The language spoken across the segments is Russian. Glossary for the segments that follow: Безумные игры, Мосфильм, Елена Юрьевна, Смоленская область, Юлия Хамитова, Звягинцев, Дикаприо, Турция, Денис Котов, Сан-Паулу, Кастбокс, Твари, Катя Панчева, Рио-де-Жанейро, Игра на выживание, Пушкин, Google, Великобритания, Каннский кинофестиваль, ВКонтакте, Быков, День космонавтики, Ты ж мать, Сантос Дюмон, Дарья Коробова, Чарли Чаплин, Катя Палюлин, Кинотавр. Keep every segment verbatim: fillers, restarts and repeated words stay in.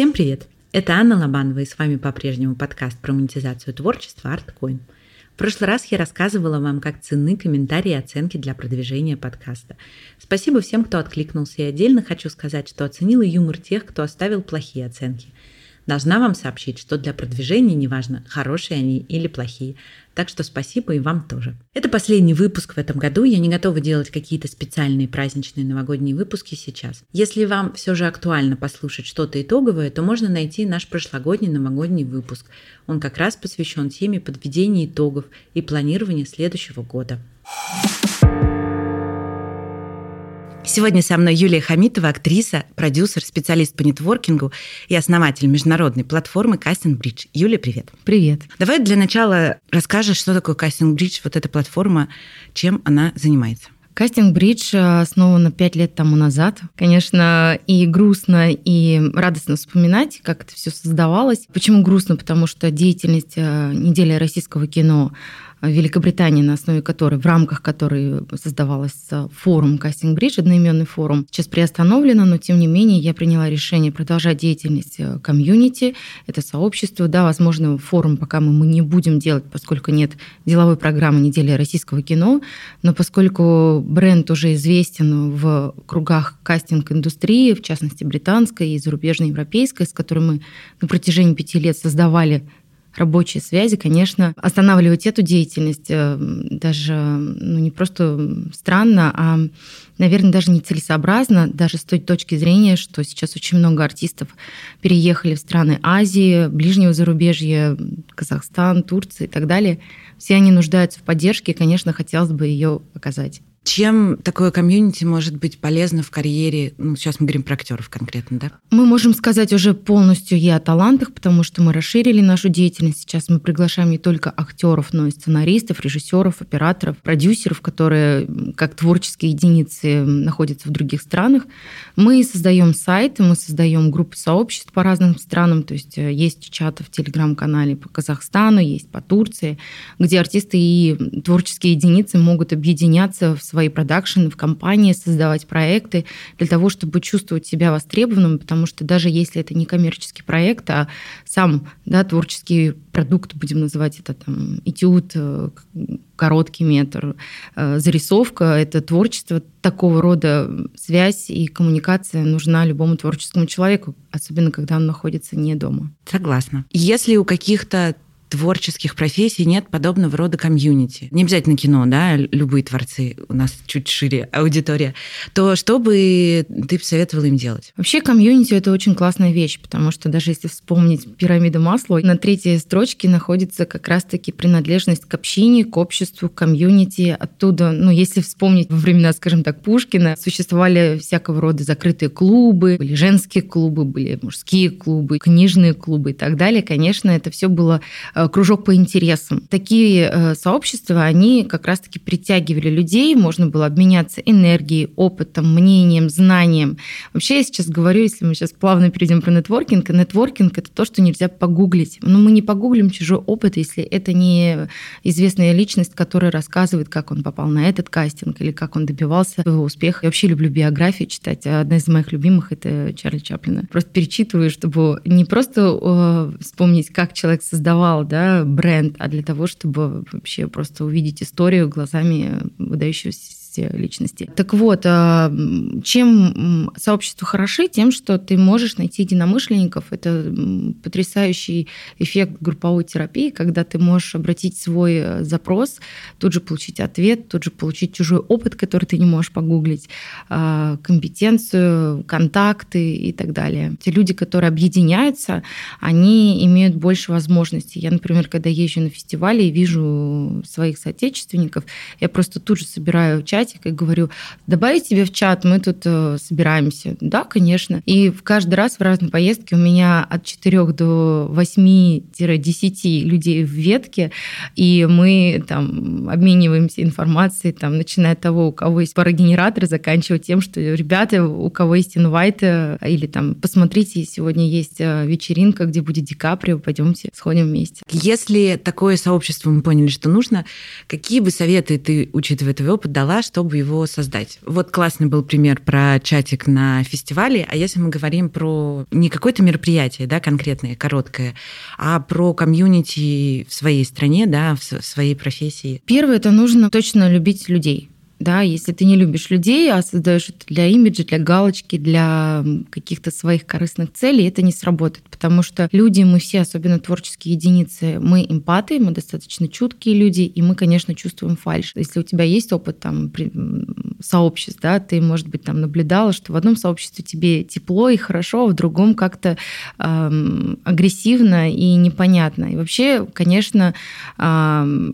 Всем привет! Это Анна Лобанова, и с вами по-прежнему подкаст про монетизацию творчества ArtCoin. В прошлый раз я рассказывала вам, как ценны комментарии и оценки для продвижения подкаста. Спасибо всем, кто откликнулся, и отдельно хочу сказать, что оценила юмор тех, кто оставил плохие оценки. Должна вам сообщить, что для продвижения неважно, хорошие они или плохие. Так что спасибо и вам тоже. Это последний выпуск в этом году. Я не готова делать какие-то специальные праздничные новогодние выпуски сейчас. Если вам все же актуально послушать что-то итоговое, то можно найти наш прошлогодний новогодний выпуск. Он как раз посвящен теме подведения итогов и планирования следующего года. Сегодня со мной Юлия Хамитова, актриса, продюсер, специалист по нетворкингу и основатель международной платформы Casting Bridge. Юля, привет. Привет. Давай для начала расскажешь, что такое Casting Bridge, вот эта платформа, чем она занимается. Casting Bridge основана пять лет тому назад. Конечно, и грустно, и радостно вспоминать, как это все создавалось. Почему грустно? Потому что деятельность недели российского кино в Великобритании, на основе которой, в рамках которой создавалась форум Casting Bridge, одноименный форум, сейчас приостановлена, но тем не менее я приняла решение продолжать деятельность комьюнити, это сообщество. Да, возможно, форум пока мы, мы не будем делать, поскольку нет деловой программы недели российского кино, но поскольку бренд уже известен в кругах кастинг-индустрии, в частности британской и зарубежной, европейской, с которой мы на протяжении пяти лет создавали рабочие связи, конечно, останавливать эту деятельность даже ну, не просто странно, а, наверное, даже нецелесообразно, даже с той точки зрения, что сейчас очень много артистов переехали в страны Азии, ближнего зарубежья, Казахстан, Турция и так далее. Все они нуждаются в поддержке, и, конечно, хотелось бы ее оказать. Чем такое комьюнити может быть полезно в карьере? Ну, сейчас мы говорим про актеров конкретно, да? Мы можем сказать уже полностью и о талантах, потому что мы расширили нашу деятельность. Сейчас мы приглашаем не только актеров, но и сценаристов, режиссеров, операторов, продюсеров, которые как творческие единицы находятся в других странах. Мы создаем сайты, мы создаем группы сообществ по разным странам. То есть есть чаты в Telegram-канале по Казахстану, есть по Турции, где артисты и творческие единицы могут объединяться в свои продакшены, в компании, создавать проекты для того, чтобы чувствовать себя востребованным, потому что даже если это не коммерческий проект, а сам, да, творческий продукт, будем называть это там этюд, короткий метр, зарисовка, это творчество, такого рода связь и коммуникация нужна любому творческому человеку, особенно когда он находится не дома. Согласна. Если у каких-то творческих профессий нет подобного рода комьюнити. Не обязательно кино, да, любые творцы, у нас чуть шире аудитория, то что бы ты посоветовала им делать? Вообще комьюнити – это очень классная вещь, потому что даже если вспомнить пирамиду Маслоу, на третьей строчке находится как раз-таки принадлежность к общине, к обществу, к комьюнити. Оттуда, ну, если вспомнить во времена, скажем так, Пушкина, существовали всякого рода закрытые клубы, были женские клубы, были мужские клубы, книжные клубы и так далее. Конечно, это все было кружок по интересам. Такие сообщества, они как раз-таки притягивали людей, можно было обменяться энергией, опытом, мнением, знанием. Вообще, я сейчас говорю, если мы сейчас плавно перейдем про нетворкинг, нетворкинг – это то, что нельзя погуглить. Но мы не погуглим чужой опыт, если это не известная личность, которая рассказывает, как он попал на этот кастинг или как он добивался своего успеха. Я вообще люблю биографии читать. Одна из моих любимых – это Чарли Чаплина. Просто перечитываю, чтобы не просто вспомнить, как человек создавал, да, бренд, а для того, чтобы вообще просто увидеть историю глазами выдающегося личности. Так вот, чем сообщества хороши? Тем, что ты можешь найти единомышленников. Это потрясающий эффект групповой терапии, когда ты можешь обратить свой запрос, тут же получить ответ, тут же получить чужой опыт, который ты не можешь погуглить, компетенцию, контакты и так далее. Те люди, которые объединяются, они имеют больше возможностей. Я, например, когда езжу на фестивали и вижу своих соотечественников, я просто тут же собираю часть и говорю, добавить тебе в чат, мы тут э, собираемся. Да, конечно. И в каждый раз в разной поездке у меня от четырёх до восьми-десяти людей в ветке, и мы там обмениваемся информацией, там, начиная от того, у кого есть парогенератор, заканчивая тем, что, ребята, у кого есть инвайты, или там, посмотрите, сегодня есть вечеринка, где будет Дикаприо, пойдемте, сходим вместе. Если такое сообщество, мы поняли, что нужно, какие бы советы ты, учитывая твой опыт, дала, чтобы его создать. Вот классный был пример про чатик на фестивале, а если мы говорим про не какое-то мероприятие, да, конкретное, короткое, а про комьюнити в своей стране, да, в своей профессии. Первое, это нужно точно любить людей. Да, если ты не любишь людей, а создаешь это для имиджа, для галочки, для каких-то своих корыстных целей, это не сработает. Потому что люди, мы все, особенно творческие единицы, мы эмпаты, мы достаточно чуткие люди, и мы, конечно, чувствуем фальшь. Если у тебя есть опыт там, сообществ, да, ты, может быть, там наблюдала, что в одном сообществе тебе тепло и хорошо, а в другом как-то э, агрессивно и непонятно. И вообще, конечно... Э,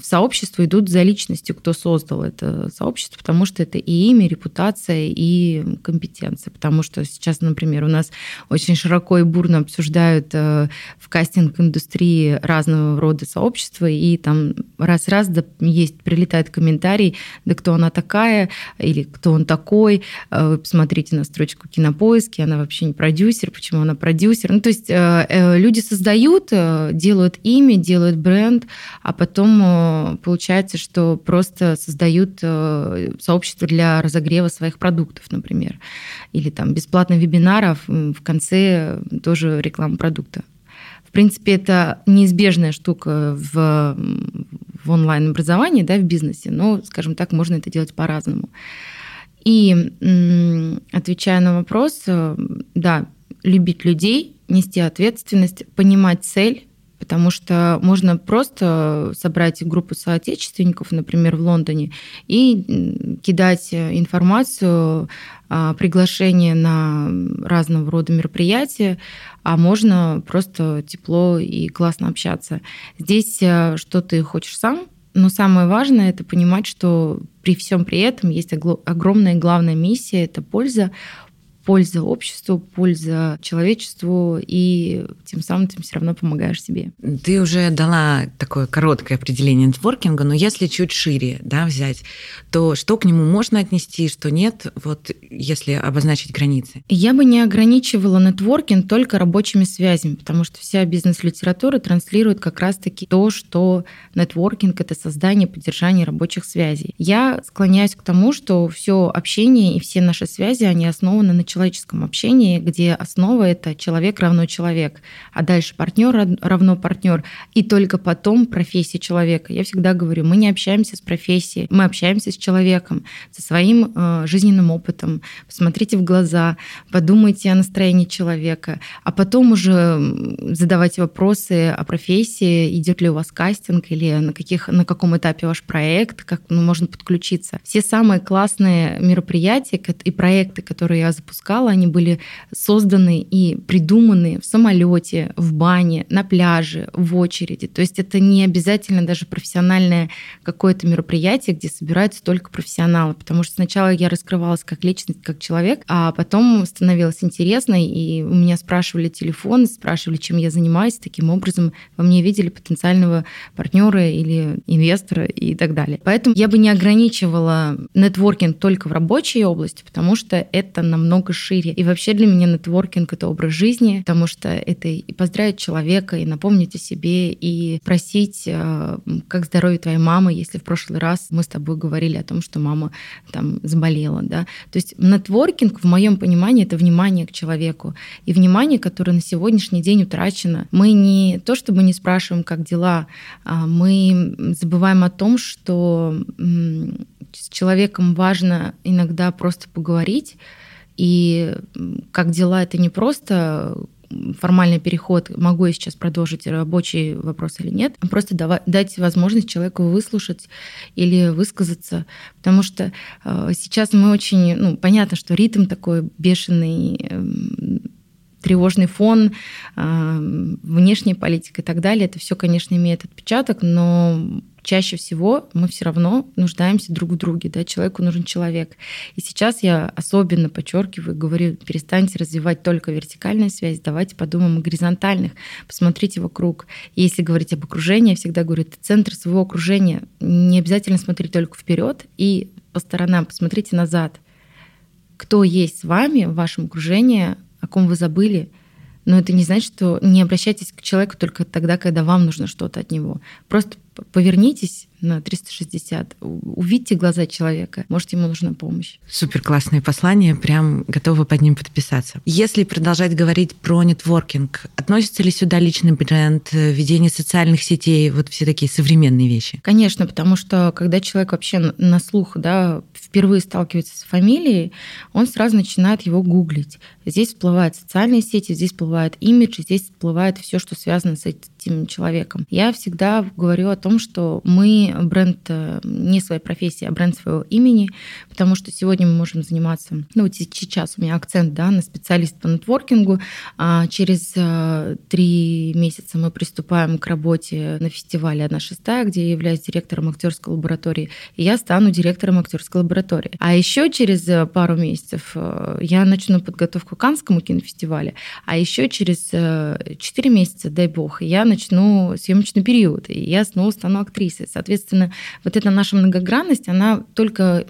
в сообщество идут за личностью, кто создал это сообщество, потому что это и имя, репутация, и компетенция. Потому что сейчас, например, у нас очень широко и бурно обсуждают в кастинг-индустрии разного рода сообщества, и там раз-раз да, есть, прилетает комментарий, да кто она такая, или кто он такой, вы посмотрите на строчку Кинопоиска, она вообще не продюсер, почему она продюсер. Ну, то есть люди создают, делают имя, делают бренд, а потом получается, что просто создают сообщество для разогрева своих продуктов, например. Или там бесплатных вебинаров, в конце тоже реклама продукта. В принципе, это неизбежная штука в, в онлайн-образовании, да, в бизнесе, но, скажем так, можно это делать по-разному. И, отвечая на вопрос, да, любить людей, нести ответственность, понимать цель, потому что можно просто собрать группу соотечественников, например, в Лондоне, и кидать информацию, приглашение на разного рода мероприятия, а можно просто тепло и классно общаться. Здесь что ты хочешь сам, но самое важное – это понимать, что при всем при этом есть огромная и главная миссия – это польза, польза обществу, польза человечеству, и тем самым ты все равно помогаешь себе. Ты уже дала такое короткое определение нетворкинга, но если чуть шире, да, взять, то что к нему можно отнести, что нет, вот если обозначить границы? Я бы не ограничивала нетворкинг только рабочими связями, потому что вся бизнес-литература транслирует как раз-таки то, что нетворкинг – это создание и поддержание рабочих связей. Я склоняюсь к тому, что все общение и все наши связи, они основаны на человеке, в человеческом общении, где основа — это человек равно человек, а дальше партнер равно партнер, и только потом профессия человека. Я всегда говорю, мы не общаемся с профессией, мы общаемся с человеком, со своим э, жизненным опытом. Посмотрите в глаза, подумайте о настроении человека, а потом уже задавайте вопросы о профессии, идет ли у вас кастинг или на, каких, на каком этапе ваш проект, как ну, можно подключиться. Все самые классные мероприятия и проекты, которые я запускаю, они были созданы и придуманы в самолете, в бане, на пляже, в очереди. То есть это не обязательно даже профессиональное какое-то мероприятие, где собираются только профессионалы. Потому что сначала я раскрывалась как личность, как человек, а потом становилась интересной, и у меня спрашивали телефон, спрашивали, чем я занимаюсь. Таким образом во мне видели потенциального партнера или инвестора и так далее. Поэтому я бы не ограничивала нетворкинг только в рабочей области, потому что это намного шире. И вообще для меня нетворкинг — это образ жизни, потому что это и поздравить человека, и напомнить о себе, и спросить, как здоровье твоей мамы, если в прошлый раз мы с тобой говорили о том, что мама там заболела. Да? То есть нетворкинг, в моем понимании, это внимание к человеку. И внимание, которое на сегодняшний день утрачено. Мы не то чтобы не спрашиваем, как дела, мы забываем о том, что с человеком важно иногда просто поговорить. И как дела, это не просто формальный переход, могу я сейчас продолжить рабочий вопрос или нет, а просто давать, дать возможность человеку выслушать или высказаться. Потому что э, сейчас мы очень... Ну, понятно, что ритм такой бешеный, э, тревожный фон, э, внешняя политика и так далее. Это все, конечно, имеет отпечаток, но... Чаще всего мы все равно нуждаемся друг в друге, да, человеку нужен человек. И сейчас я особенно подчеркиваю, говорю, перестаньте развивать только вертикальную связь, давайте подумаем о горизонтальных, посмотрите вокруг. И если говорить об окружении, я всегда говорю, это центр своего окружения, не обязательно смотреть только вперед и по сторонам, посмотрите назад. Кто есть с вами в вашем окружении, о ком вы забыли? Но это не значит, что не обращайтесь к человеку только тогда, когда вам нужно что-то от него. Просто повернитесь на триста шестьдесят, увидьте глаза человека, может, ему нужна помощь. Супер классное послание, прям готова под ним подписаться. Если продолжать говорить про нетворкинг, относится ли сюда личный бренд, ведение социальных сетей, вот все такие современные вещи? Конечно, потому что когда человек вообще на слух, да, впервые сталкивается с фамилией, он сразу начинает его гуглить. Здесь всплывают социальные сети, здесь всплывает имидж, здесь всплывает все, что связано с этим человеком. Я всегда говорю о том, что мы бренд не своей профессии, а бренд своего имени, потому что сегодня мы можем заниматься, ну вот сейчас у меня акцент, да, на специалист по нетворкингу, а через три месяца мы приступаем к работе на фестивале «Она шестая», где я являюсь директором актерской лаборатории, и я стану директором актерской лаборатории. А еще через пару месяцев я начну подготовку к Каннскому кинофестивалю, а еще через четыре месяца, дай бог, я начну съемочный период, и я снова стану актрисой. Соответственно, вот эта наша многогранность, она только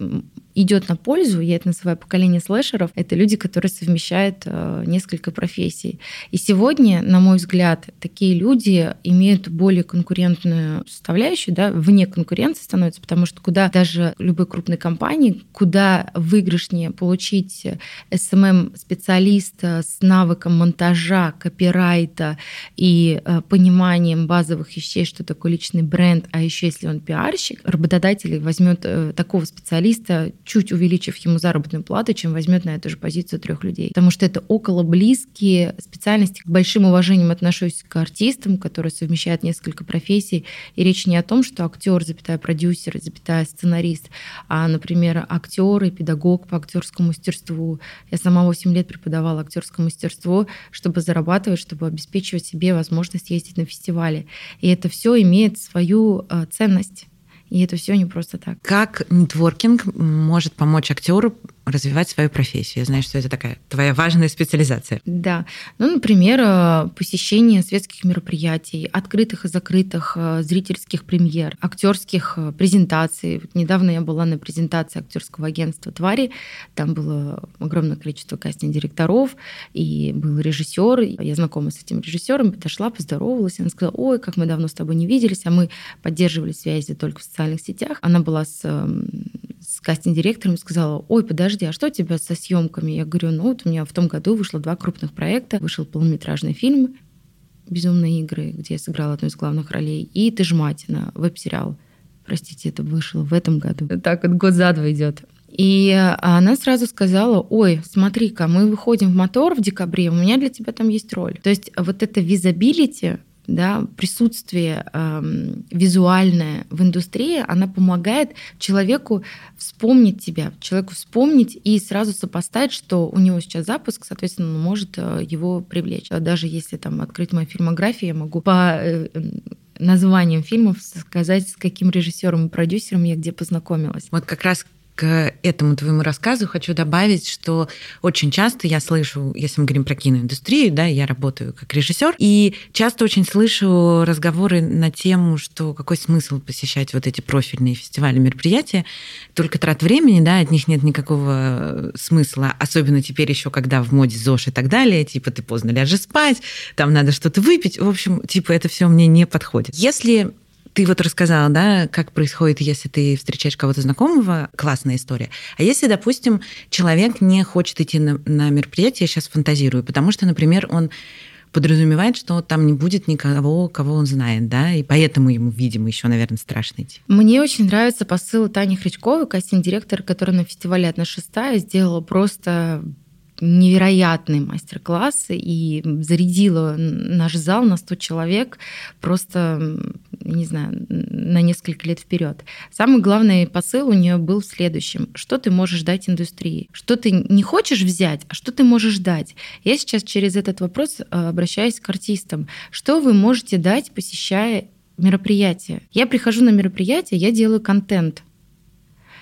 идет на пользу, я это называю поколение слэшеров, это люди, которые совмещают э, несколько профессий. И сегодня, на мой взгляд, такие люди имеют более конкурентную составляющую, да, вне конкуренции становятся, потому что куда даже любой крупной компании, куда выигрышнее получить эс эм эм-специалиста с навыком монтажа, копирайта и э, пониманием базовых вещей, что такое личный бренд, а еще если он пиарщик, работодатель возьмет э, такого специалиста, чуть увеличив ему заработную плату, чем возьмет на эту же позицию трех людей. Потому что это около близкие специальности. С большим уважением отношусь к артистам, которые совмещают несколько профессий. И речь не о том, что актер, запятая продюсер, запятая сценарист, а, например, актер и педагог по актерскому мастерству. Я сама восемь лет преподавала актерское мастерство, чтобы зарабатывать, чтобы обеспечивать себе возможность ездить на фестивали. И это все имеет свою а, ценность. И это все не просто так. Как нетворкинг может помочь актеру развивать свою профессию? Я знаю, что это такая твоя важная специализация. Да. Ну, например, посещение светских мероприятий, открытых и закрытых, зрительских премьер, актерских презентаций. Вот недавно я была на презентации актерского агентства «Твари». Там было огромное количество кастинг-директоров, и был режиссер. Я знакома с этим режиссером, подошла, поздоровалась. Она сказала: ой, как мы давно с тобой не виделись, а мы поддерживали связи только в социальных сетях. Она была с, с кастинг-директором и сказала: ой, подожди, а что у тебя со съемками? Я говорю: ну вот у меня в том году вышло два крупных проекта. Вышел полнометражный фильм «Безумные игры», где я сыграла одну из главных ролей, и «Ты ж мать» на веб-сериал. Простите, это вышло в этом году. Так вот год за два идет. И она сразу сказала: ой, смотри-ка, мы выходим в «Мотор» в декабре, у меня для тебя там есть роль. То есть вот это визабилити, да, присутствие э, визуальное в индустрии, она помогает человеку вспомнить тебя, человеку вспомнить и сразу сопоставить, что у него сейчас запуск, соответственно, он может его привлечь. Даже если там открыть мою фильмографию, я могу по э, названиям фильмов сказать, с каким режиссером и продюсером я где познакомилась. Вот как раз к этому твоему рассказу хочу добавить, что очень часто я слышу, если мы говорим про киноиндустрию, да, я работаю как режиссер, и часто очень слышу разговоры на тему, что какой смысл посещать вот эти профильные фестивали, мероприятия, только трат времени, да, от них нет никакого смысла, особенно теперь еще, когда в моде ЗОЖ и так далее, типа ты поздно ляжешь спать, там надо что-то выпить, в общем, типа это все мне не подходит. Если ты вот рассказала, да, как происходит, если ты встречаешь кого-то знакомого, классная история. А если, допустим, человек не хочет идти на, на мероприятие, я сейчас фантазирую, потому что, например, он подразумевает, что там не будет никого, кого он знает, да, и поэтому ему, видимо, еще, наверное, страшно идти. Мне очень нравится посыл Тани Хричковой, кастинг-директора, которая на фестивале «Одна шестая» сделала просто невероятный мастер-класс и зарядила наш зал на сто человек просто, не знаю, на несколько лет вперед. Самый главный посыл у нее был в следующем. Что ты можешь дать индустрии? Что ты не хочешь взять, а что ты можешь дать? Я сейчас через этот вопрос обращаюсь к артистам. Что вы можете дать, посещая мероприятие? Я прихожу на мероприятие, я делаю контент.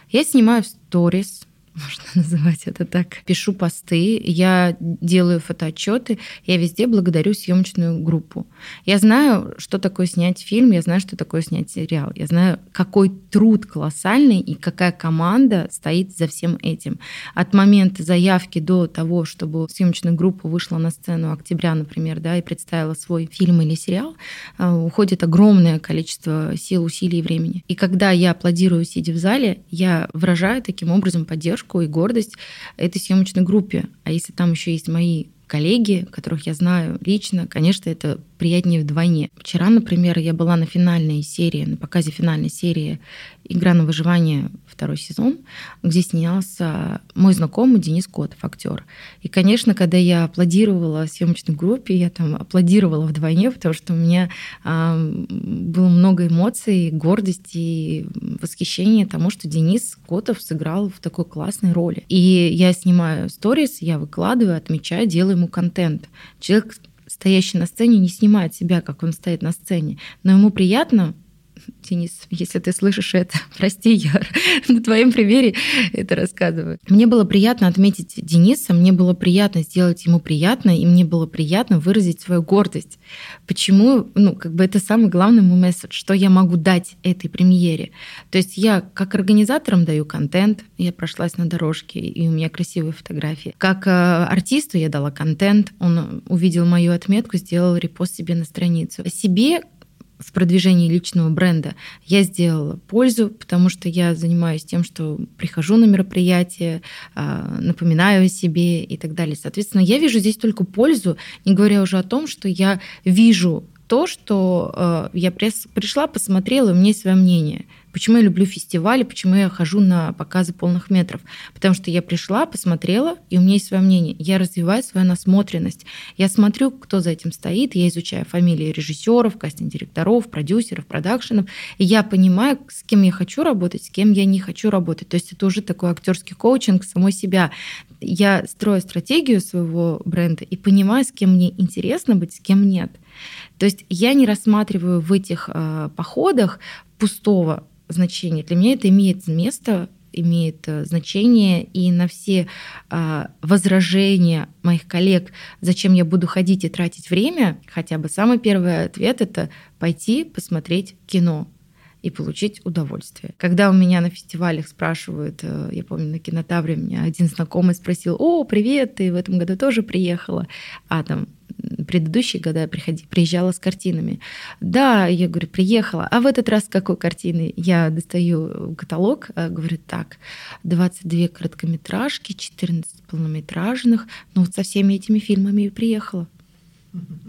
Я снимаю сторис, можно называть это так. Пишу посты, я делаю фотоотчеты, я везде благодарю съемочную группу. Я знаю, что такое снять фильм, я знаю, что такое снять сериал, я знаю, какой труд колоссальный и какая команда стоит за всем этим. От момента заявки до того, чтобы съемочная группа вышла на сцену октября, например, да, и представила свой фильм или сериал, уходит огромное количество сил, усилий и времени. И когда я аплодирую, сидя в зале, я выражаю таким образом поддержку и гордость этой съемочной группе. А если там еще есть мои коллеги, которых я знаю лично, конечно, это приятнее вдвойне. Вчера, например, я была на финальной серии, на показе финальной серии «Игра на выживание», второй сезон, где снялся мой знакомый Денис Котов, актер. И, конечно, когда я аплодировала съемочной группе, я там аплодировала вдвойне, потому что у меня э, было много эмоций, гордости и восхищения тому, что Денис Котов сыграл в такой классной роли. И я снимаю сторис, я выкладываю, отмечаю, делаю ему контент. Человек, стоящий на сцене, не снимает себя, как он стоит на сцене, но ему приятно. Денис, если ты слышишь это, прости, я на твоем примере это рассказываю. Мне было приятно отметить Дениса, мне было приятно сделать ему приятно, и мне было приятно выразить свою гордость. Почему? Ну, как бы это самый главный мой месседж, что я могу дать этой премьере. То есть я как организаторам даю контент, я прошлась на дорожке, и у меня красивые фотографии. Как артисту я дала контент, он увидел мою отметку, сделал репост себе на страницу. Себе в продвижении личного бренда я сделала пользу, потому что я занимаюсь тем, что прихожу на мероприятие, напоминаю о себе и так далее. Соответственно, я вижу здесь только пользу, не говоря уже о том, что я вижу то, что я пришла, посмотрела, и у меня есть свое мнение. Почему я люблю фестивали, почему я хожу на показы полных метров? Потому что я пришла, посмотрела, и у меня есть свое мнение. Я развиваю свою насмотренность. Я смотрю, кто за этим стоит, я изучаю фамилии режиссеров, кастинг-директоров, продюсеров, продакшенов. И я понимаю, с кем я хочу работать, с кем я не хочу работать. То есть это уже такой актерский коучинг самой себя. Я строю стратегию своего бренда и понимаю, с кем мне интересно быть, с кем нет. То есть я не рассматриваю в этих э, походах пустого значение. Для меня это имеет место, имеет значение, и на все а, возражения моих коллег, зачем я буду ходить и тратить время, хотя бы самый первый ответ — это пойти посмотреть кино и получить удовольствие. Когда у меня на фестивалях спрашивают, я помню, на Кинотавре меня один знакомый спросил: «О, привет, ты в этом году тоже приехала?» А там предыдущие годы я приезжала с картинами. Да, я говорю, приехала. А в этот раз какой картины? Я достаю каталог, говорю, так, двадцать две короткометражки, четырнадцать полнометражных. Ну вот со всеми этими фильмами я приехала.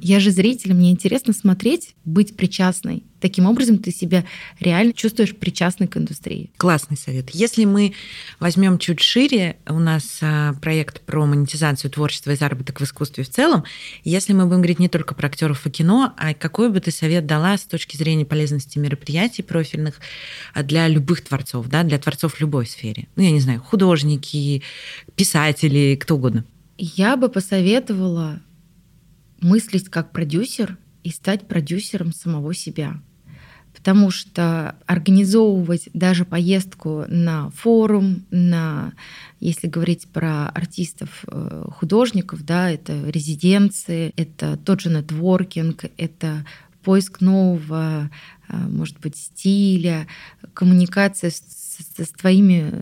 Я же зритель, мне интересно смотреть, быть причастной. Таким образом ты себя реально чувствуешь причастной к индустрии. Классный совет. Если мы возьмем чуть шире, у нас проект про монетизацию творчества и заработок в искусстве в целом, если мы будем говорить не только про актеров и кино, а какой бы ты совет дала с точки зрения полезности мероприятий профильных для любых творцов, да, для творцов в любой сфере? Ну, я не знаю, художники, писатели, кто угодно. Я бы посоветовала мыслить как продюсер и стать продюсером самого себя. Потому что организовывать даже поездку на форум, на, если говорить про артистов, художников, да, это резиденции, это тот же нетворкинг, это поиск нового, может быть, стиля, коммуникация с, с твоими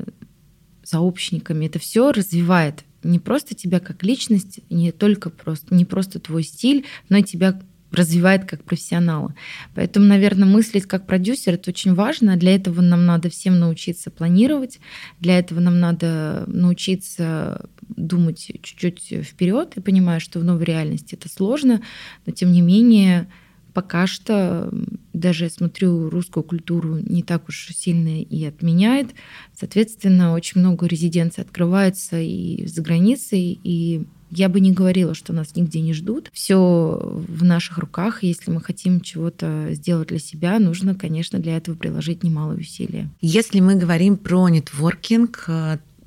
сообщниками. Это все развивает не просто тебя как личность, не только просто, не просто твой стиль, но и тебя развивает как профессионала. Поэтому, наверное, мыслить как продюсер — это очень важно. Для этого нам надо всем научиться планировать, для этого нам надо научиться думать чуть-чуть вперед. Я понимаю, что в новой реальности это сложно, но тем не менее пока что даже я смотрю, русскую культуру не так уж сильно и отменяет. Соответственно, очень много резиденций открывается и за границей, и я бы не говорила, что нас нигде не ждут. Все в наших руках. Если мы хотим чего-то сделать для себя, нужно, конечно, для этого приложить немалые усилия. Если мы говорим про нетворкинг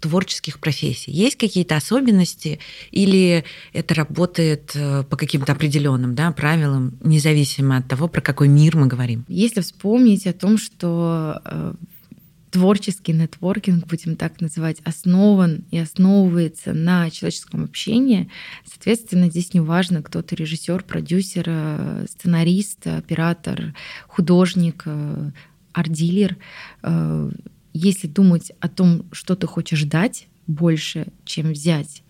творческих профессий, есть какие-то особенности или это работает по каким-то определенным, да, правилам, независимо от того, про какой мир мы говорим? Если вспомнить о том, что творческий нетворкинг, будем так называть, основан и основывается на человеческом общении. Соответственно, здесь не важно, кто ты — режиссер, продюсер, сценарист, оператор, художник, арт-дилер. Если думать о том, что ты хочешь дать больше, чем взять,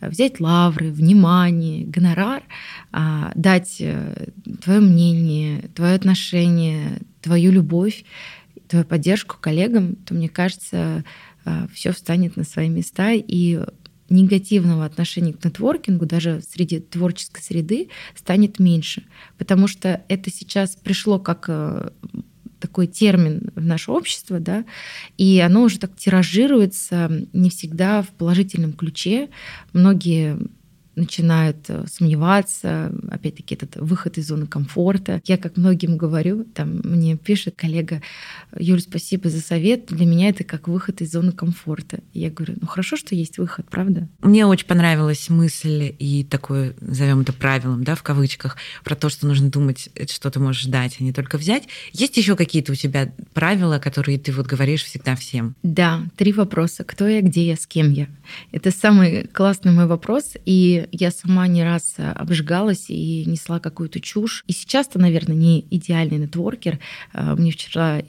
взять лавры, внимание, гонорар, дать твое мнение, твое отношение, твою любовь, твою поддержку коллегам, то, мне кажется, все встанет на свои места, и негативного отношения к нетворкингу даже среди творческой среды станет меньше, потому что это сейчас пришло как такой термин в наше общество, да, и оно уже так тиражируется не всегда в положительном ключе. Многие начинают сомневаться, опять-таки, этот выход из зоны комфорта. Я, как многим говорю, там мне пишет коллега: Юль, спасибо за совет, для меня это как выход из зоны комфорта. Я говорю, ну хорошо, что есть выход, правда? Мне очень понравилась мысль и такое, назовем это правилом, да, в кавычках, про то, что нужно думать, что ты можешь дать, а не только взять. Есть еще какие-то у тебя правила, которые ты вот говоришь всегда всем? Да, три вопроса. Кто я, где я, с кем я? Это самый классный мой вопрос, и я сама не раз обжигалась и несла какую-то чушь. И сейчас-то, наверное, не идеальный нетворкер. Мне вчера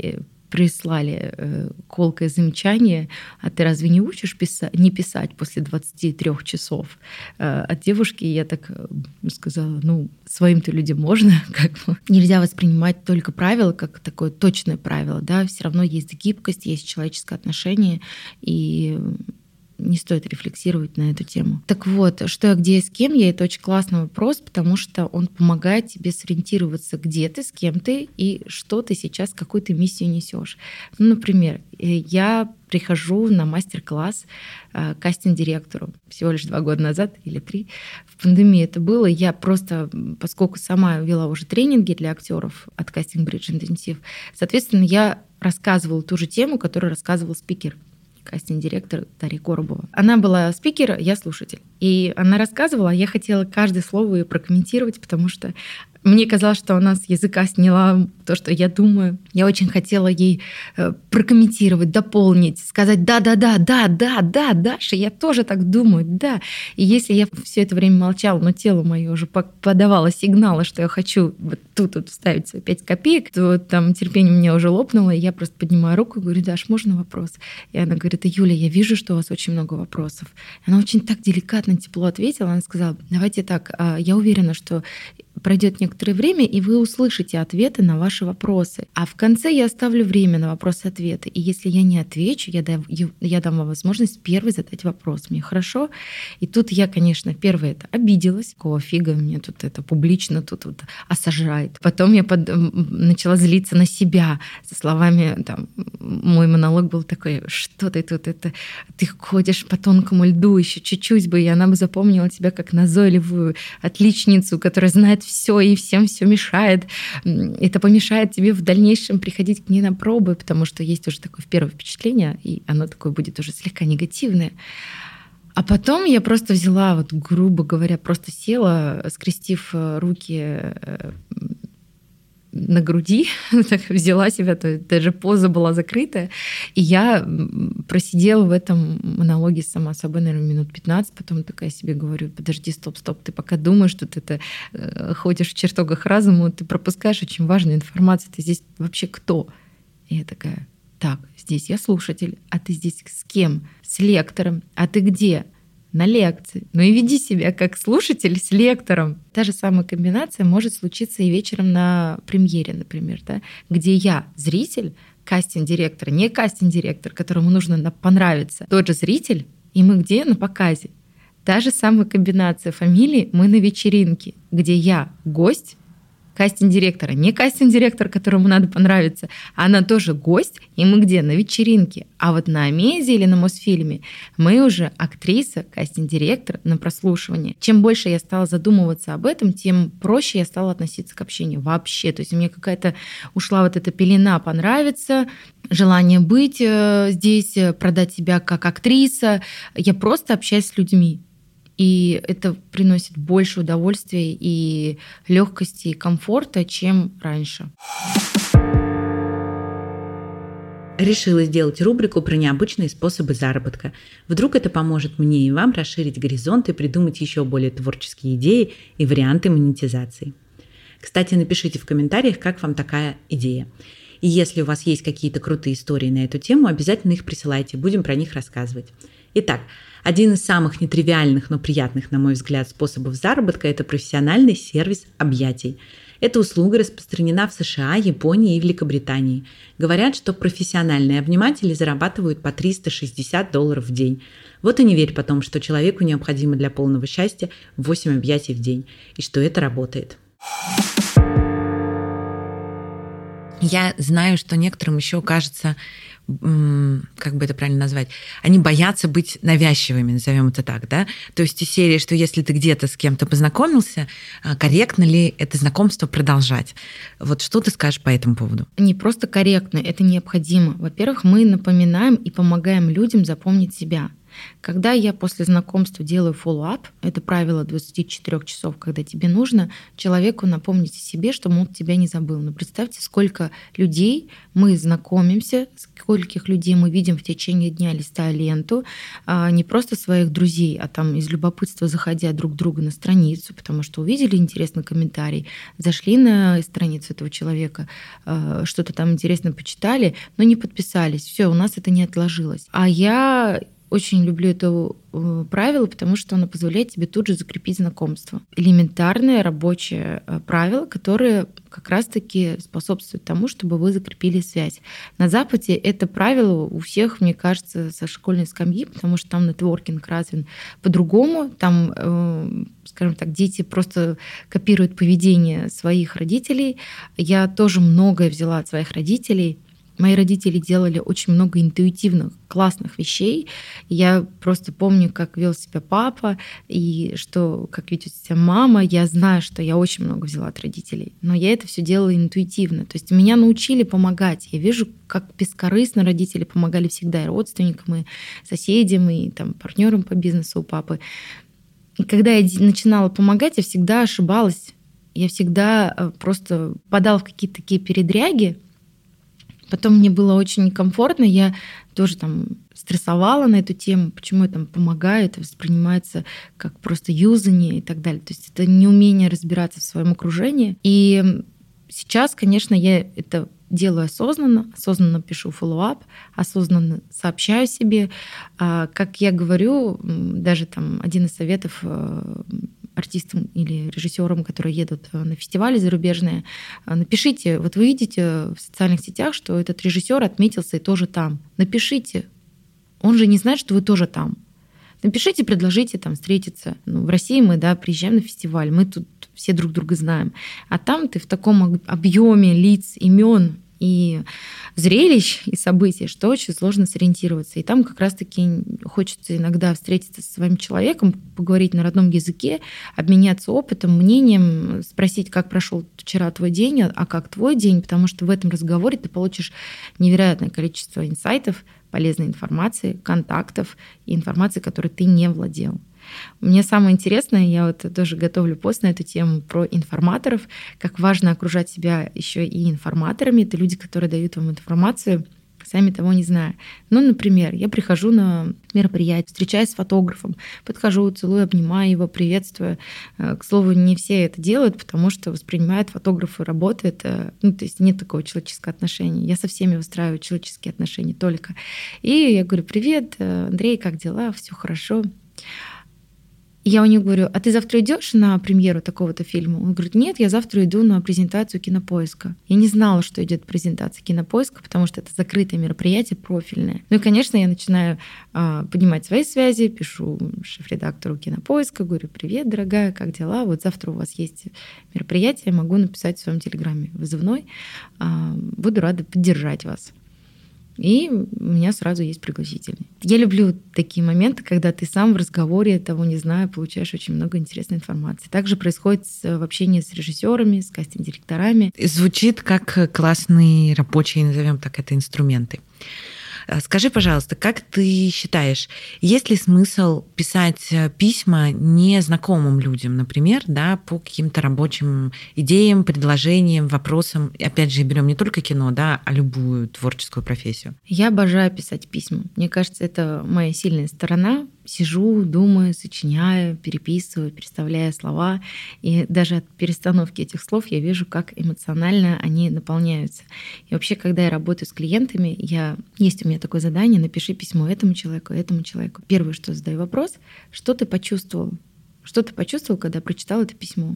прислали колкое замечание: а ты разве не учишь писа- не писать после двадцати трёх часов? От девушки я так сказала: ну, своим-то людям можно. Как бы. Нельзя воспринимать только правило как такое точное правило. Да? Все равно есть гибкость, есть человеческое отношение, и не стоит рефлексировать на эту тему. Так вот, что я, где я, с кем я — это очень классный вопрос, потому что он помогает тебе сориентироваться, где ты, с кем ты и что ты сейчас, какую ты миссию несешь. Ну, например, я прихожу на мастер-класс к кастинг-директору всего лишь два года назад или три. В пандемии это было. Я просто, поскольку сама вела уже тренинги для актеров от Casting Bridge интенсив, соответственно, я рассказывала ту же тему, которую рассказывал спикер, кастинг-директор Дарья Коробова. Она была спикер, я слушатель. И она рассказывала, я хотела каждое слово ее прокомментировать, потому что мне казалось, что она с языка сняла то, что я думаю. Я очень хотела ей прокомментировать, дополнить, сказать «да-да-да, да-да, да, Даша, я тоже так думаю, да». И если я все это время молчала, но тело мое уже подавало сигналы, что я хочу вот тут вот вставить свои пять копеек, то там терпение у меня уже лопнуло, и я просто поднимаю руку и говорю: «Даш, можно вопрос?» И она говорит: «Юля, я вижу, что у вас очень много вопросов». Она очень так деликатно, тепло ответила. Она сказала: «Давайте так, я уверена, что пройдет некоторое время, и вы услышите ответы на ваши вопросы. А в конце я оставлю время на вопросы-ответы. И если я не отвечу, я дам, я дам вам возможность первой задать вопрос. Мне хорошо?» И тут я, конечно, первое это обиделась. Какого фига мне тут это публично тут вот осажает. Потом я под... начала злиться на себя со словами, там, мой монолог был такой: что ты тут, это ты ходишь по тонкому льду, еще чуть-чуть бы, и она бы запомнила тебя как назойливую отличницу, которая знает все и всем все мешает. Это помешает тебе в дальнейшем приходить к ней на пробы, потому что есть уже такое первое впечатление, и оно такое будет уже слегка негативное. А потом я просто взяла, вот, грубо говоря, просто села, скрестив руки на груди, так взяла себя, то даже поза была закрытая. И я просидела в этом монологе сама собой, наверное, минут пятнадцать, потом такая себе говорю: подожди, стоп, стоп, ты пока думаешь, что ты это, ходишь в чертогах разума, ты пропускаешь очень важную информацию, ты здесь вообще кто? И я такая: так, здесь я слушатель, а ты здесь с кем? С лектором, а ты где? На лекции. Ну и веди себя как слушатель с лектором. Та же самая комбинация может случиться и вечером на премьере, например, да, где я зритель, кастинг-директор, не кастинг-директор, которому нужно понравиться, тот же зритель, и мы где? На показе. Та же самая комбинация фамилий, мы на вечеринке, где я гость, кастинг-директора, не кастинг-директор, которому надо понравиться, она тоже гость, и мы где? На вечеринке. А вот на Амезе или на Мосфильме мы уже актриса, кастинг-директор на прослушивании. Чем больше я стала задумываться об этом, тем проще я стала относиться к общению вообще. То есть у меня какая-то ушла вот эта пелена «понравится», желание быть здесь, продать себя как актриса. Я просто общаюсь с людьми. И это приносит больше удовольствия и легкости, и комфорта, чем раньше. Решила сделать рубрику про необычные способы заработка. Вдруг это поможет мне и вам расширить горизонт и придумать еще более творческие идеи и варианты монетизации. Кстати, напишите в комментариях, как вам такая идея. И если у вас есть какие-то крутые истории на эту тему, обязательно их присылайте, будем про них рассказывать. Итак, один из самых нетривиальных, но приятных, на мой взгляд, способов заработка – это профессиональный сервис объятий. Эта услуга распространена в США, Японии и Великобритании. Говорят, что профессиональные обниматели зарабатывают по триста шестьдесят долларов в день. Вот и не верь потом, что человеку необходимо для полного счастья восемь объятий в день, и что это работает. Я знаю, что некоторым еще кажется, как бы это правильно назвать, они боятся быть навязчивыми, назовем это так, да? То есть из серии, что если ты где-то с кем-то познакомился, корректно ли это знакомство продолжать? Вот что ты скажешь по этому поводу? Не просто корректно, это необходимо. Во-первых, мы напоминаем и помогаем людям запомнить себя. Когда я после знакомства делаю фоллоуап, это правило двадцать четыре часов, когда тебе нужно человеку напомнить себе, что он тебя не забыл. Но представьте, сколько людей мы знакомимся, скольких людей мы видим в течение дня, листая ленту, не просто своих друзей, а там из любопытства заходя друг друга на страницу, потому что увидели интересный комментарий, зашли на страницу этого человека, что-то там интересно почитали, но не подписались. Все, у нас это не отложилось. А я... Очень люблю это правило, потому что оно позволяет тебе тут же закрепить знакомство. Элементарное рабочее правило, которое как раз-таки способствует тому, чтобы вы закрепили связь. На Западе это правило у всех, мне кажется, со школьной скамьи, потому что там нетворкинг развит по-другому. Там, скажем так, дети просто копируют поведение своих родителей. Я тоже многое взяла от своих родителей. Мои родители делали очень много интуитивных, классных вещей. Я просто помню, как вел себя папа и что, как ведет себя мама. Я знаю, что я очень много взяла от родителей, но я это все делала интуитивно. То есть меня научили помогать. Я вижу, как бескорыстно родители помогали всегда и родственникам, и соседям, и там, партнерам по бизнесу у папы. И когда я начинала помогать, я всегда ошибалась. Я всегда просто попадала в какие-то такие передряги. Потом мне было очень некомфортно, я тоже там стрессовала на эту тему, почему я там помогаю, это воспринимается как просто юзание и так далее. То есть это неумение разбираться в своем окружении. И сейчас, конечно, я это делаю осознанно, осознанно пишу фоллоуап, осознанно сообщаю себе. Как я говорю, даже там один из советов артистам или режиссерам, которые едут на фестивали зарубежные, напишите, вот вы видите в социальных сетях, что этот режиссер отметился и тоже там. Напишите. Он же не знает, что вы тоже там. Напишите, предложите там встретиться. Ну, в России мы, да, приезжаем на фестиваль, мы тут все друг друга знаем. А там ты в таком объеме лиц, имен и зрелищ, и событий, что очень сложно сориентироваться. И там как раз-таки хочется иногда встретиться со своим человеком, поговорить на родном языке, обменяться опытом, мнением, спросить, как прошел вчера твой день, а как твой день, потому что в этом разговоре ты получишь невероятное количество инсайтов, полезной информации, контактов и информации, которой ты не владел. Мне самое интересное, я вот тоже готовлю пост на эту тему про информаторов, как важно окружать себя еще и информаторами. Это люди, которые дают вам информацию, сами того не зная. Ну, например, я прихожу на мероприятие, встречаюсь с фотографом, подхожу, целую, обнимаю его, приветствую. К слову, не все это делают, потому что воспринимают фотографы работы. Это, ну, то есть нет такого человеческого отношения. Я со всеми выстраиваю человеческие отношения только. И я говорю: привет, Андрей, как дела? Все хорошо. Я у него говорю: а ты завтра идешь на премьеру такого-то фильма? Он говорит: нет, я завтра иду на презентацию Кинопоиска. Я не знала, что идет презентация Кинопоиска, потому что это закрытое мероприятие, профильное. Ну и, конечно, я начинаю а, поднимать свои связи, пишу шеф-редактору Кинопоиска, говорю: привет, дорогая, как дела? Вот завтра у вас есть мероприятие, могу написать в своем телеграме вызывной. А, буду рада поддержать вас. И у меня сразу есть пригласительный. Я люблю такие моменты, когда ты сам в разговоре, того не зная, получаешь очень много интересной информации. Также происходит в общении с режиссерами, с кастинг-директорами. Звучит как классные рабочие, назовем так это, инструменты. Скажи, пожалуйста, как ты считаешь, есть ли смысл писать письма незнакомым людям, например, да, по каким-то рабочим идеям, предложениям, вопросам? Опять же, берем не только кино, да, а любую творческую профессию. Я обожаю писать письма. Мне кажется, это моя сильная сторона. Сижу, думаю, сочиняю, переписываю, переставляю слова. И даже от перестановки этих слов я вижу, как эмоционально они наполняются. И вообще, когда я работаю с клиентами, я... есть у меня такое задание: напиши письмо этому человеку, этому человеку. Первое, что задаю вопрос: что ты почувствовал? Что ты почувствовал, когда прочитал это письмо?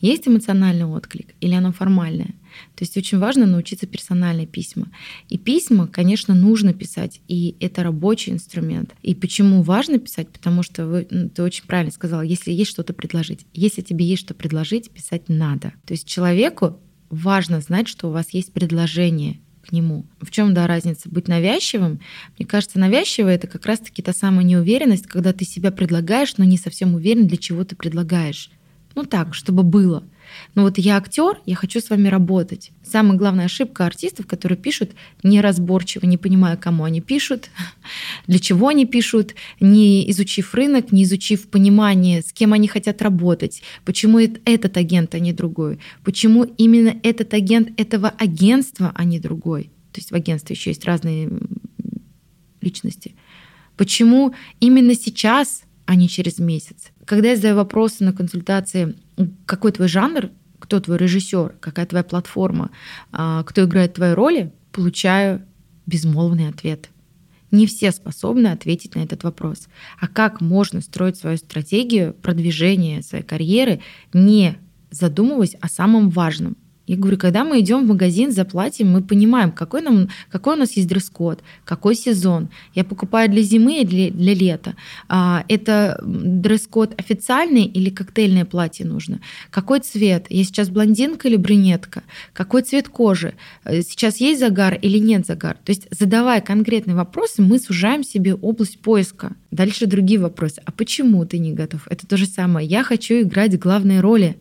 Есть эмоциональный отклик или оно формальное? То есть очень важно научиться персональные письма. И письма, конечно, нужно писать, и это рабочий инструмент. И почему важно писать? Потому что вы, ну, ты очень правильно сказала, если есть что-то предложить. Если тебе есть что предложить, писать надо. То есть человеку важно знать, что у вас есть предложение к нему. В чем, да, разница? Быть навязчивым? Мне кажется, навязчивое — это как раз-таки та самая неуверенность, когда ты себя предлагаешь, но не совсем уверен, для чего ты предлагаешь. Ну так, чтобы было. Но вот я актер, я хочу с вами работать. Самая главная ошибка артистов, которые пишут неразборчиво, не понимая, кому они пишут, для чего они пишут, не изучив рынок, не изучив понимание, с кем они хотят работать, почему этот агент, а не другой, почему именно этот агент этого агентства, а не другой. То есть в агентстве еще есть разные личности. Почему именно сейчас, а не через месяц. Когда я задаю вопросы на консультации, какой твой жанр, кто твой режиссер, какая твоя платформа, кто играет твои роли, получаю безмолвный ответ. Не все способны ответить на этот вопрос. А как можно строить свою стратегию продвижения своей карьеры, не задумываясь о самом важном? Я говорю, когда мы идем в магазин за платьем, мы понимаем, какой, нам, какой у нас есть дресс-код, какой сезон. Я покупаю для зимы и для, для лета. А, это дресс-код официальный или коктейльное платье нужно? Какой цвет? Я сейчас блондинка или брюнетка? Какой цвет кожи? Сейчас есть загар или нет загар? То есть, задавая конкретные вопросы, мы сужаем себе область поиска. Дальше другие вопросы. А почему ты не готов? Это то же самое. Я хочу играть главные роли.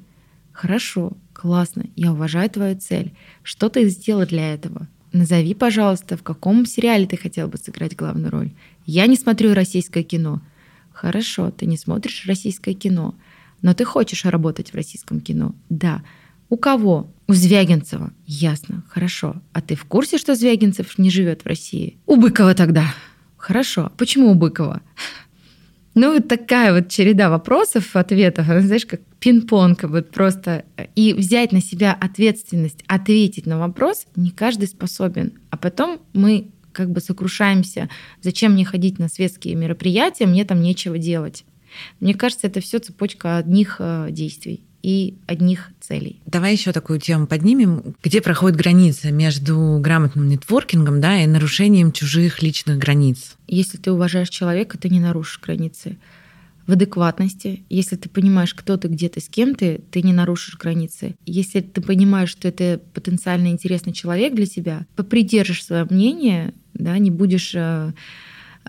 Хорошо. Классно, я уважаю твою цель. Что ты сделал для этого? Назови, пожалуйста, в каком сериале ты хотел бы сыграть главную роль. Я не смотрю российское кино. Хорошо, ты не смотришь российское кино, но ты хочешь работать в российском кино. Да. У кого? У Звягинцева. Ясно, хорошо. А ты в курсе, что Звягинцев не живет в России? У Быкова тогда. Хорошо. Почему у Быкова? Ну, вот такая вот череда вопросов, ответов, знаешь, как пинг-понг, вот просто. И взять на себя ответственность, ответить на вопрос не каждый способен. А потом мы как бы сокрушаемся, зачем мне ходить на светские мероприятия, мне там нечего делать. Мне кажется, это все цепочка одних действий и одних целей. Давай еще такую тему поднимем, где проходит граница между грамотным нетворкингом, да, и нарушением чужих личных границ. Если ты уважаешь человека, ты не нарушишь границы. В адекватности, если ты понимаешь, кто ты, где ты, с кем ты, ты не нарушишь границы. Если ты понимаешь, что это потенциально интересный человек для тебя, попридержишь свое мнение, да, не будешь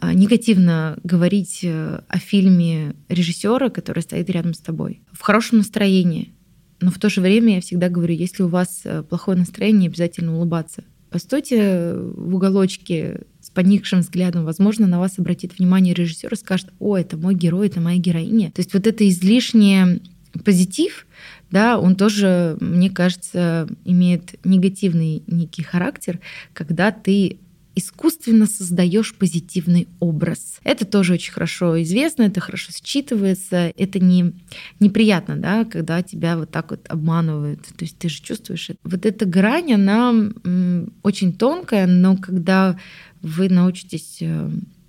негативно говорить о фильме режиссера, который стоит рядом с тобой. В хорошем настроении. Но в то же время я всегда говорю, если у вас плохое настроение, обязательно улыбаться. Постойте в уголочке с поникшим взглядом. Возможно, на вас обратит внимание режиссер и скажет: о, это мой герой, это моя героиня. То есть вот это излишнее позитив, да, он тоже, мне кажется, имеет негативный некий характер, когда ты искусственно создаешь позитивный образ. Это тоже очень хорошо известно, это хорошо считывается, это не, неприятно, да, когда тебя вот так вот обманывают. То есть ты же чувствуешь это. Вот эта грань, она очень тонкая, но когда вы научитесь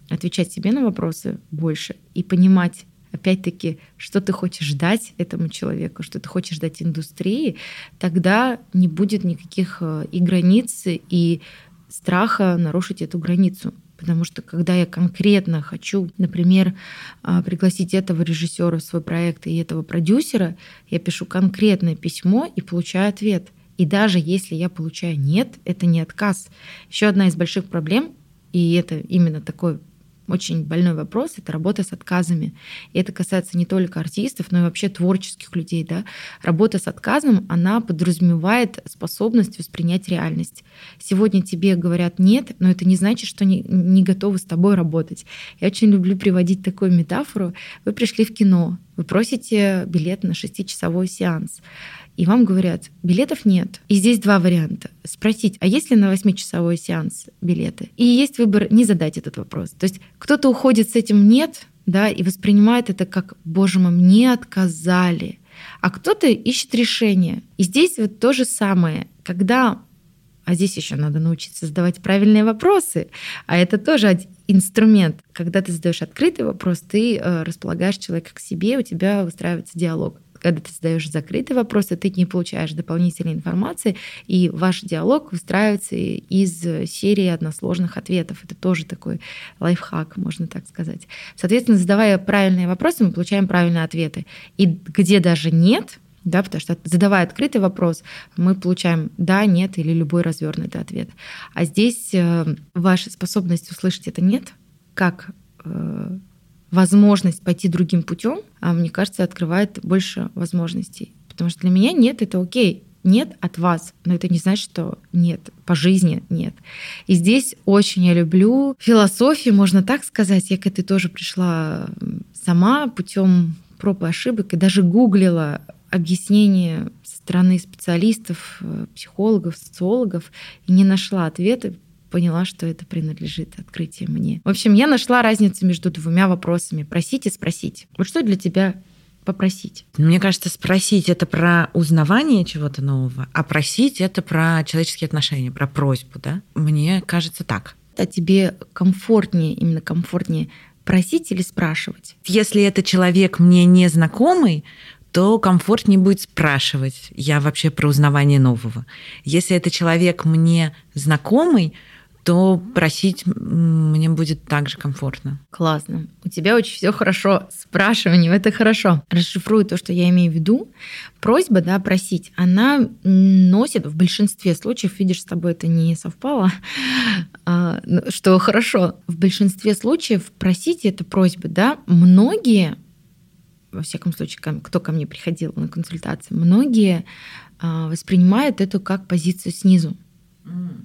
отвечать себе на вопросы больше и понимать, опять-таки, что ты хочешь дать этому человеку, что ты хочешь дать индустрии, тогда не будет никаких и границ, и страха нарушить эту границу. Потому что когда я конкретно хочу, например, пригласить этого режиссера в свой проект и этого продюсера, я пишу конкретное письмо и получаю ответ. И даже если я получаю «нет», это не отказ. Еще одна из больших проблем, и это именно такой очень больной вопрос — это работа с отказами. И это касается не только артистов, но и вообще творческих людей. Да? Работа с отказом, она подразумевает способность воспринять реальность. Сегодня тебе говорят «нет», но это не значит, что не, не готовы с тобой работать. Я очень люблю приводить такую метафору. Вы пришли в кино, вы просите билет на шестичасовой сеанс. И вам говорят, билетов нет. И здесь два варианта. Спросить, а есть ли на восьмичасовой сеанс билеты? И есть выбор не задать этот вопрос. То есть кто-то уходит с этим «нет», да, и воспринимает это как «боже мой, мне отказали». А кто-то ищет решение. И здесь вот то же самое. Когда... А здесь еще надо научиться задавать правильные вопросы. А это тоже инструмент. Когда ты задаешь открытый вопрос, ты располагаешь человека к себе, у тебя выстраивается диалог. Когда ты задаешь закрытые вопросы, ты не получаешь дополнительной информации, и ваш диалог выстраивается из серии односложных ответов. Это тоже такой лайфхак, можно так сказать. Соответственно, задавая правильные вопросы, мы получаем правильные ответы. И где даже нет, да, потому что задавая открытый вопрос, мы получаем «да», «нет» или любой развернутый ответ. А здесь ваша способность услышать это «нет» как возможность пойти другим путем, а мне кажется, открывает больше возможностей. Потому что для меня «нет» — это окей. «Нет» от вас, но это не значит, что «нет». По жизни «нет». И здесь очень я люблю философию, можно так сказать. Я к этой тоже пришла сама путем проб и ошибок и даже гуглила объяснение со стороны специалистов, психологов, социологов, и не нашла ответа. Поняла, что это принадлежит открытие мне. В общем, я нашла разницу между двумя вопросами. Просить и спросить. Вот что для тебя попросить? Мне кажется, спросить — это про узнавание чего-то нового, а просить — это про человеческие отношения, про просьбу, да? Мне кажется, так. А тебе комфортнее, именно комфортнее просить или спрашивать? Если это человек мне незнакомый, то комфортнее будет спрашивать. Я вообще про узнавание нового. Если это человек мне знакомый, то просить мне будет так же комфортно. Классно. У тебя очень все хорошо. Спрашивание — это хорошо. Расшифрую то, что я имею в виду. Просьба, да, просить, она носит в большинстве случаев, видишь, с тобой это не совпало, что хорошо. В большинстве случаев просить — это просьба, да. Многие, во всяком случае, кто ко мне приходил на консультации, многие воспринимают это как позицию снизу. Mm-hmm.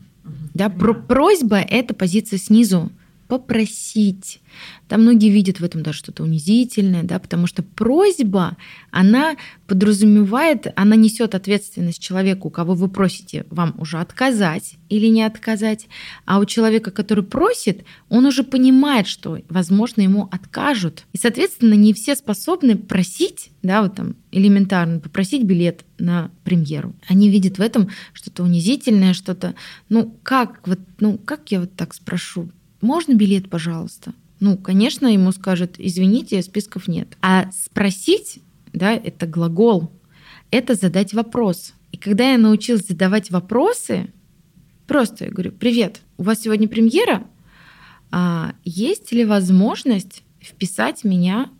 Да, про- просьба — это позиция снизу. Попросить. Да, многие видят в этом даже что-то унизительное, да, потому что просьба, она подразумевает, она несет ответственность человеку, кого вы просите, вам уже отказать или не отказать. А у человека, который просит, он уже понимает, что, возможно, ему откажут. И, соответственно, не все способны просить, да, вот там элементарно попросить билет на премьеру. Они видят в этом что-то унизительное, что-то, ну, как вот, ну, как я вот так спрошу? Можно билет, пожалуйста? Ну, конечно, ему скажут, извините, списков нет. А спросить, да, это глагол, это задать вопрос. И когда я научилась задавать вопросы, просто я говорю, привет, у вас сегодня премьера, а есть ли возможность вписать меня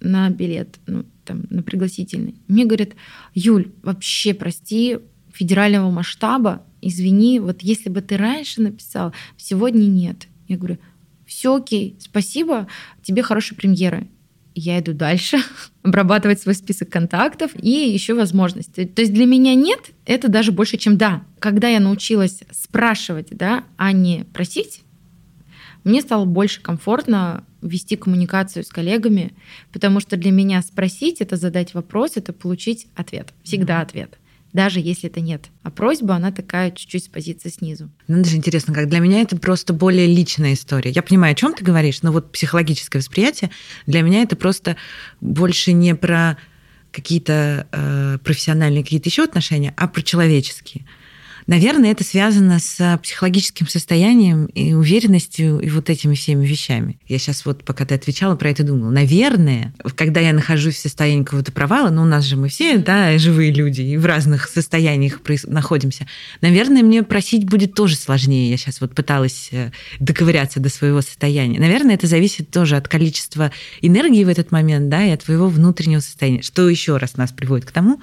на билет, ну, там, на пригласительный? Мне говорят, Юль, вообще, прости, федерального масштаба, извини, вот если бы ты раньше написал, сегодня нет. Я говорю, все окей, спасибо, тебе хорошей премьеры. Я иду дальше, обрабатывать свой список контактов и еще возможности. То есть для меня нет, это даже больше, чем да. Когда я научилась спрашивать, да, а не просить, мне стало больше комфортно вести коммуникацию с коллегами, потому что для меня спросить — это задать вопрос, это получить ответ, всегда ответ. Даже если это нет. А просьба, она такая чуть-чуть с позиции снизу. Ну, даже интересно, как для меня это просто более личная история. Я понимаю, о чем ты говоришь, но вот психологическое восприятие для меня это просто больше не про какие-то э, профессиональные какие-то еще отношения, а про человеческие. Наверное, это связано с психологическим состоянием и уверенностью, и вот этими всеми вещами. Я сейчас вот, пока ты отвечала, про это думала. Наверное, когда я нахожусь в состоянии какого-то провала, ну, у нас же мы все, да, живые люди, и в разных состояниях находимся, наверное, мне просить будет тоже сложнее. Я сейчас вот пыталась доковыряться до своего состояния. Наверное, это зависит тоже от количества энергии в этот момент, да, и от твоего внутреннего состояния, что еще раз нас приводит к тому,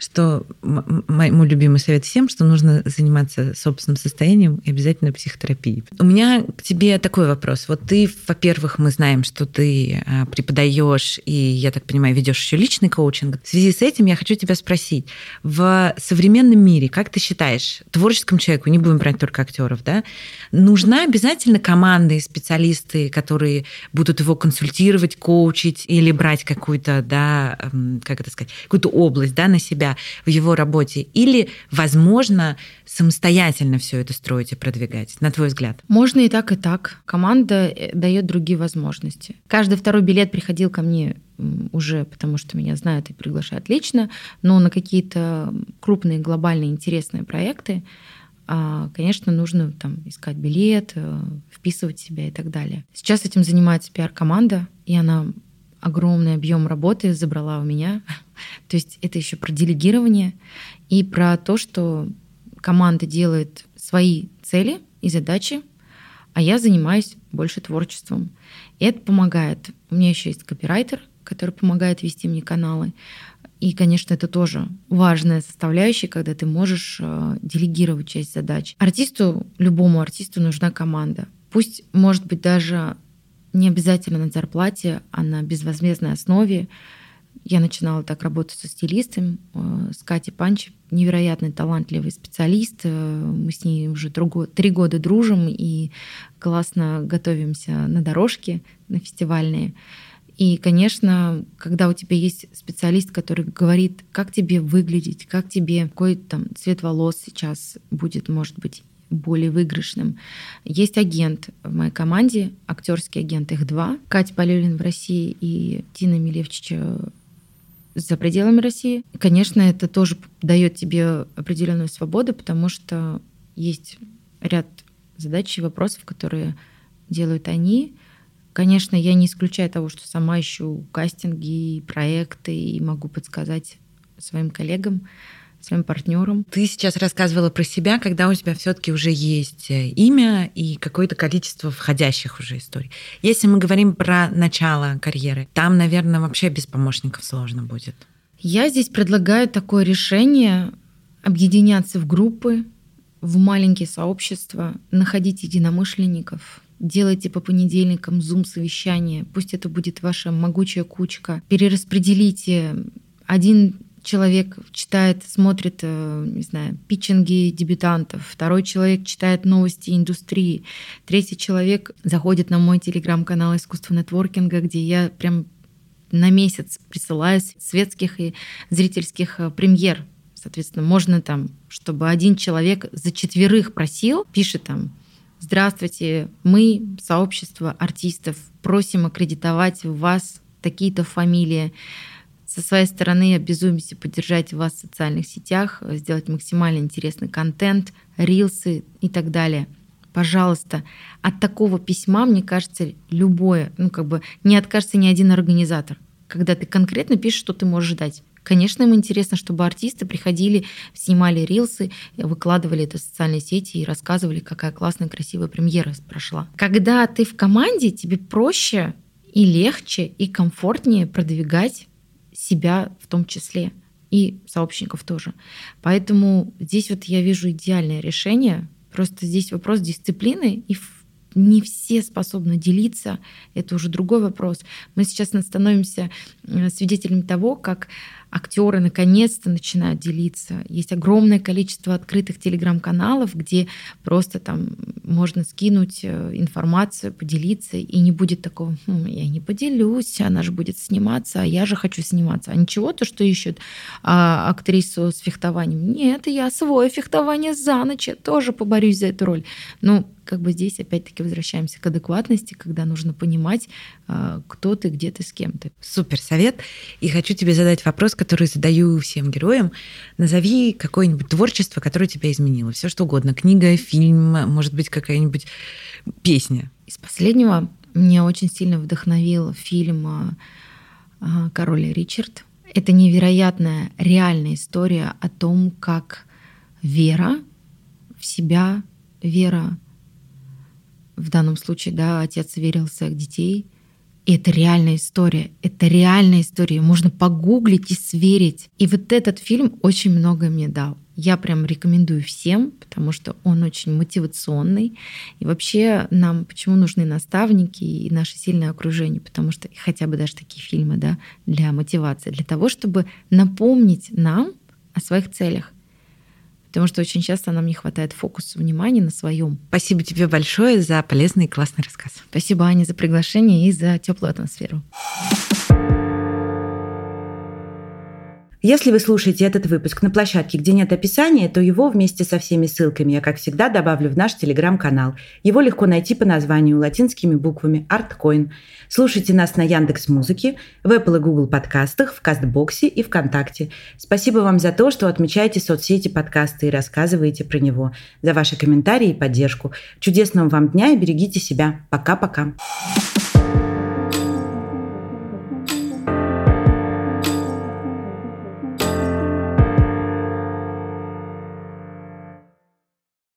что м- мой любимый совет всем, что нужно заниматься собственным состоянием и обязательно психотерапией. У меня к тебе такой вопрос. Вот ты, во-первых, мы знаем, что ты преподаешь и, я так понимаю, ведешь еще личный коучинг. В связи с этим я хочу тебя спросить. В современном мире, как ты считаешь, творческому человеку, не будем брать только актеров, да, нужна обязательно команда и специалисты, которые будут его консультировать, коучить или брать какую-то, да, как это сказать, какую-то область, да, на себя в его работе? Или, возможно, самостоятельно все это строить и продвигать, на твой взгляд? Можно и так, и так. Команда дает другие возможности. Каждый второй билет приходил ко мне уже, потому что меня знают и приглашают лично, но на какие-то крупные, глобальные, интересные проекты, конечно, нужно там искать билет, вписывать себя и так далее. Сейчас этим занимается пиар-команда, и она огромный объем работы забрала у меня. То есть это еще про делегирование и про то, что команда делает свои цели и задачи, а я занимаюсь больше творчеством. И это помогает. У меня еще есть копирайтер, который помогает вести мне каналы. И, конечно, это тоже важная составляющая, когда ты можешь делегировать часть задач. Артисту, любому артисту нужна команда. Пусть, может быть, даже не обязательно на зарплате, а на безвозмездной основе. Я начинала так работать со стилистом, с Катей Панчевой. Невероятно талантливый специалист. Мы с ней уже три года дружим и классно готовимся на дорожке, на фестивальные. И, конечно, когда у тебя есть специалист, который говорит, как тебе выглядеть, как тебе какой там цвет волос сейчас будет, может быть, более выигрышным. Есть агент в моей команде, актерский агент, их два. Катя Палюлин в России и Дина Милевчич за пределами России. Конечно, это тоже дает тебе определенную свободу, потому что есть ряд задач и вопросов, которые делают они. Конечно, я не исключаю того, что сама ищу кастинги, проекты и могу подсказать своим коллегам, своим партнером. Ты сейчас рассказывала про себя, когда у тебя все-таки уже есть имя и какое-то количество входящих уже историй. Если мы говорим про начало карьеры, там, наверное, вообще без помощников сложно будет. Я здесь предлагаю такое решение: объединяться в группы, в маленькие сообщества, находить единомышленников. Делайте по понедельникам зум-совещание. Пусть это будет ваша могучая кучка. Перераспределите. Один человек читает, смотрит, не знаю, питчинги дебютантов, второй человек читает новости индустрии, третий человек заходит на мой телеграм-канал «Искусство нетворкинга», где я прям на месяц присылаю светских и зрительских премьер. Соответственно, можно там, чтобы один человек за четверых просил, пишет там: «Здравствуйте, мы, сообщество артистов, просим аккредитовать в вас такие-то фамилии. Со своей стороны обязуемся поддержать вас в социальных сетях, сделать максимально интересный контент, рилсы и так далее. Пожалуйста». От такого письма, мне кажется, любое, ну как бы не откажется ни один организатор, когда ты конкретно пишешь, что ты можешь дать. Конечно, им интересно, чтобы артисты приходили, снимали рилсы, выкладывали это в социальные сети и рассказывали, какая классная, красивая премьера прошла. Когда ты в команде, тебе проще и легче, и комфортнее продвигать себя в том числе, и сообщников тоже. Поэтому здесь вот я вижу идеальное решение. Просто здесь вопрос дисциплины, и не все способны делиться. Это уже другой вопрос. Мы сейчас становимся свидетелями того, как актеры наконец-то начинают делиться. Есть огромное количество открытых телеграм-каналов, где просто там можно скинуть информацию, поделиться, и не будет такого: хм, я не поделюсь, она же будет сниматься, а я же хочу сниматься. А ничего, то, что ищут а, актрису с фехтованием. Нет, я освою фехтование за ночь, я тоже поборюсь за эту роль. Ну, как бы здесь опять-таки возвращаемся к адекватности, когда нужно понимать, кто ты, где ты, с кем ты. Супер совет. И хочу тебе задать вопрос, который задаю всем героям. Назови какое-нибудь творчество, которое тебя изменило. Все что угодно. Книга, фильм, может быть, какая-нибудь песня. Из последнего меня очень сильно вдохновил фильм «Король Ричард». Это невероятная реальная история о том, как вера в себя, вера в данном случае, да, отец верил в своих детей, И это реальная история. Это реальная история. Можно погуглить и сверить. И вот этот фильм очень многое мне дал. Я прям рекомендую всем, потому что он очень мотивационный. И вообще нам почему нужны наставники и наше сильное окружение? Потому что хотя бы даже такие фильмы, да, для мотивации, для того, чтобы напомнить нам о своих целях. Потому что очень часто нам не хватает фокуса внимания на своем. Спасибо тебе большое за полезный и классный рассказ. Спасибо, Аня, за приглашение и за теплую атмосферу. Если вы слушаете этот выпуск на площадке, где нет описания, то его вместе со всеми ссылками я, как всегда, добавлю в наш Telegram-канал. Его легко найти по названию латинскими буквами ArtCoin. Слушайте нас на Яндекс.Музыке, в Apple и Google подкастах, в Кастбоксе и ВКонтакте. Спасибо вам за то, что отмечаете соцсети подкаста и рассказываете про него, за ваши комментарии и поддержку. Чудесного вам дня и берегите себя. Пока-пока.